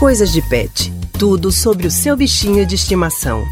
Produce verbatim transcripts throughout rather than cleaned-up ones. Coisas de Pet. Tudo sobre o seu bichinho de estimação.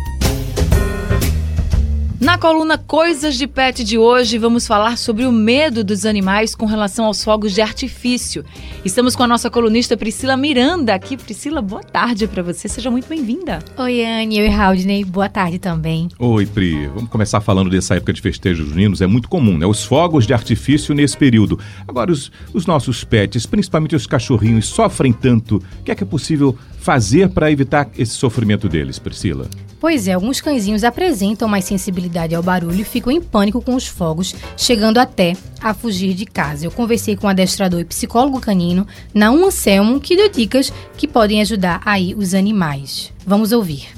Na coluna Coisas de Pet de hoje, vamos falar sobre o medo dos animais com relação aos fogos de artifício. Estamos com a nossa colunista Priscila Miranda aqui. Priscila, boa tarde para você. Seja muito bem-vinda. Oi, Anny. Eu e Raudney. Boa tarde também. Oi, Pri. Vamos começar falando dessa época de festejos juninos. É muito comum, né? Os fogos de artifício nesse período. Agora, os, os nossos pets, principalmente os cachorrinhos, sofrem tanto. O que é que é possível fazer para evitar esse sofrimento deles, Priscila? Pois é, alguns cãezinhos apresentam mais sensibilidade ao barulho e ficam em pânico com os fogos, chegando até a fugir de casa. Eu conversei com o adestrador e psicólogo canino, na Unselmo, que deu dicas que podem ajudar aí os animais. Vamos ouvir.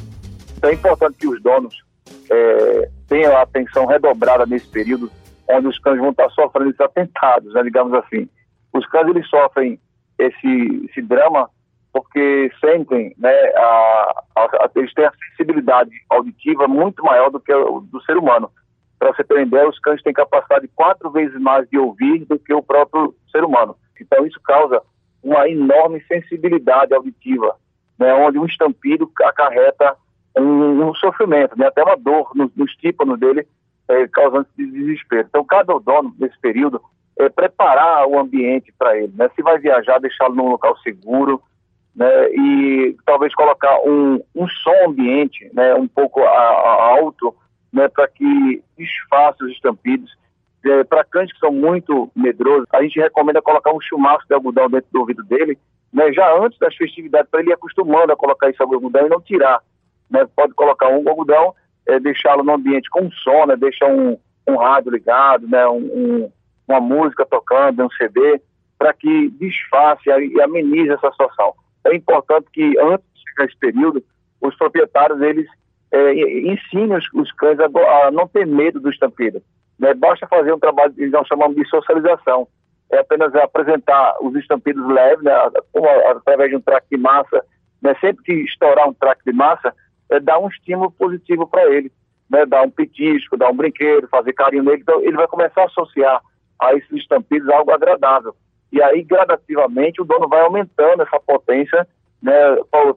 É importante que os donos é, tenham a atenção redobrada nesse período, onde os cães vão estar sofrendo esses atentados, né, digamos assim. Os cães, eles sofrem esse, esse drama porque sentem, né, a, a, eles têm a sensibilidade auditiva muito maior do que a do ser humano. Para você ter uma ideia, os cães têm capacidade quatro vezes mais de ouvir do que o próprio ser humano. Então isso causa uma enorme sensibilidade auditiva, né, onde um estampido acarreta um, um sofrimento, né, até uma dor nos, nos tímpanos dele, é, causando desespero. Então cada dono, nesse período, é preparar o ambiente para ele, né, se vai viajar, deixá-lo num local seguro, né, e talvez colocar um, um som ambiente, né, um pouco a, a alto, né, para que disfarce os estampidos. É, para cães que são muito medrosos, a gente recomenda colocar um chumaço de algodão dentro do ouvido dele, né, já antes das festividades, para ele ir acostumando a colocar esse algodão e não tirar, né. Pode colocar um algodão, é, deixá-lo no ambiente com som, né, deixa um, um rádio ligado, né, um, um, uma música tocando, um C D, para que disfarce e amenize essa situação. É importante que, antes desse período, os proprietários, eles é, ensinem os, os cães a, a não ter medo do estampido, né? Basta fazer um trabalho que nós chamamos de socialização. É apenas apresentar os estampidos leves, né, através de um traque de massa, né? Sempre que estourar um traque de massa, é dar um estímulo positivo para ele, né? Dar um petisco, dar um brinquedo, fazer carinho nele. Então, ele vai começar a associar a esses estampidos algo agradável. E aí, gradativamente, o dono vai aumentando essa potência, né,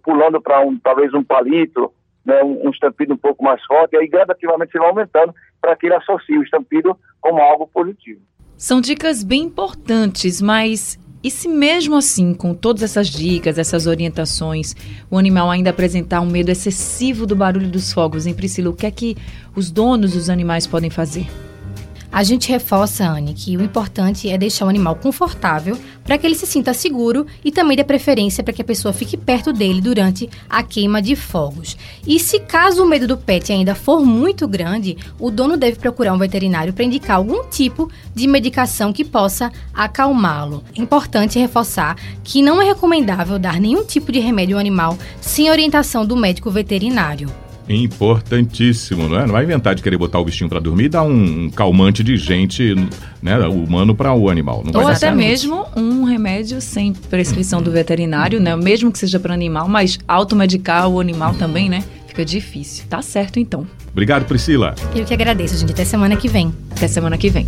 pulando para um, talvez um palito, né, um, um estampido um pouco mais forte, e aí, gradativamente, você vai aumentando para que ele associe o estampido como algo positivo. São dicas bem importantes, mas e se mesmo assim, com todas essas dicas, essas orientações, o animal ainda apresentar um medo excessivo do barulho dos fogos, hein, Priscila? O que é que os donos dos animais podem fazer? A gente reforça, Anny, que o importante é deixar o animal confortável para que ele se sinta seguro e também dê preferência para que a pessoa fique perto dele durante a queima de fogos. E se caso o medo do pet ainda for muito grande, o dono deve procurar um veterinário para indicar algum tipo de medicação que possa acalmá-lo. É importante reforçar que não é recomendável dar nenhum tipo de remédio ao animal sem orientação do médico veterinário. Importantíssimo, não é? Não vai inventar de querer botar o bichinho para dormir e dar um calmante de gente, né, humano para o animal. Não. Ou até mesmo um remédio sem prescrição do veterinário, né? Mesmo que seja para animal, mas automedicar o animal também, né? Fica difícil. Tá certo, então. Obrigado, Priscila. Eu que agradeço, gente. Até semana que vem. Até semana que vem.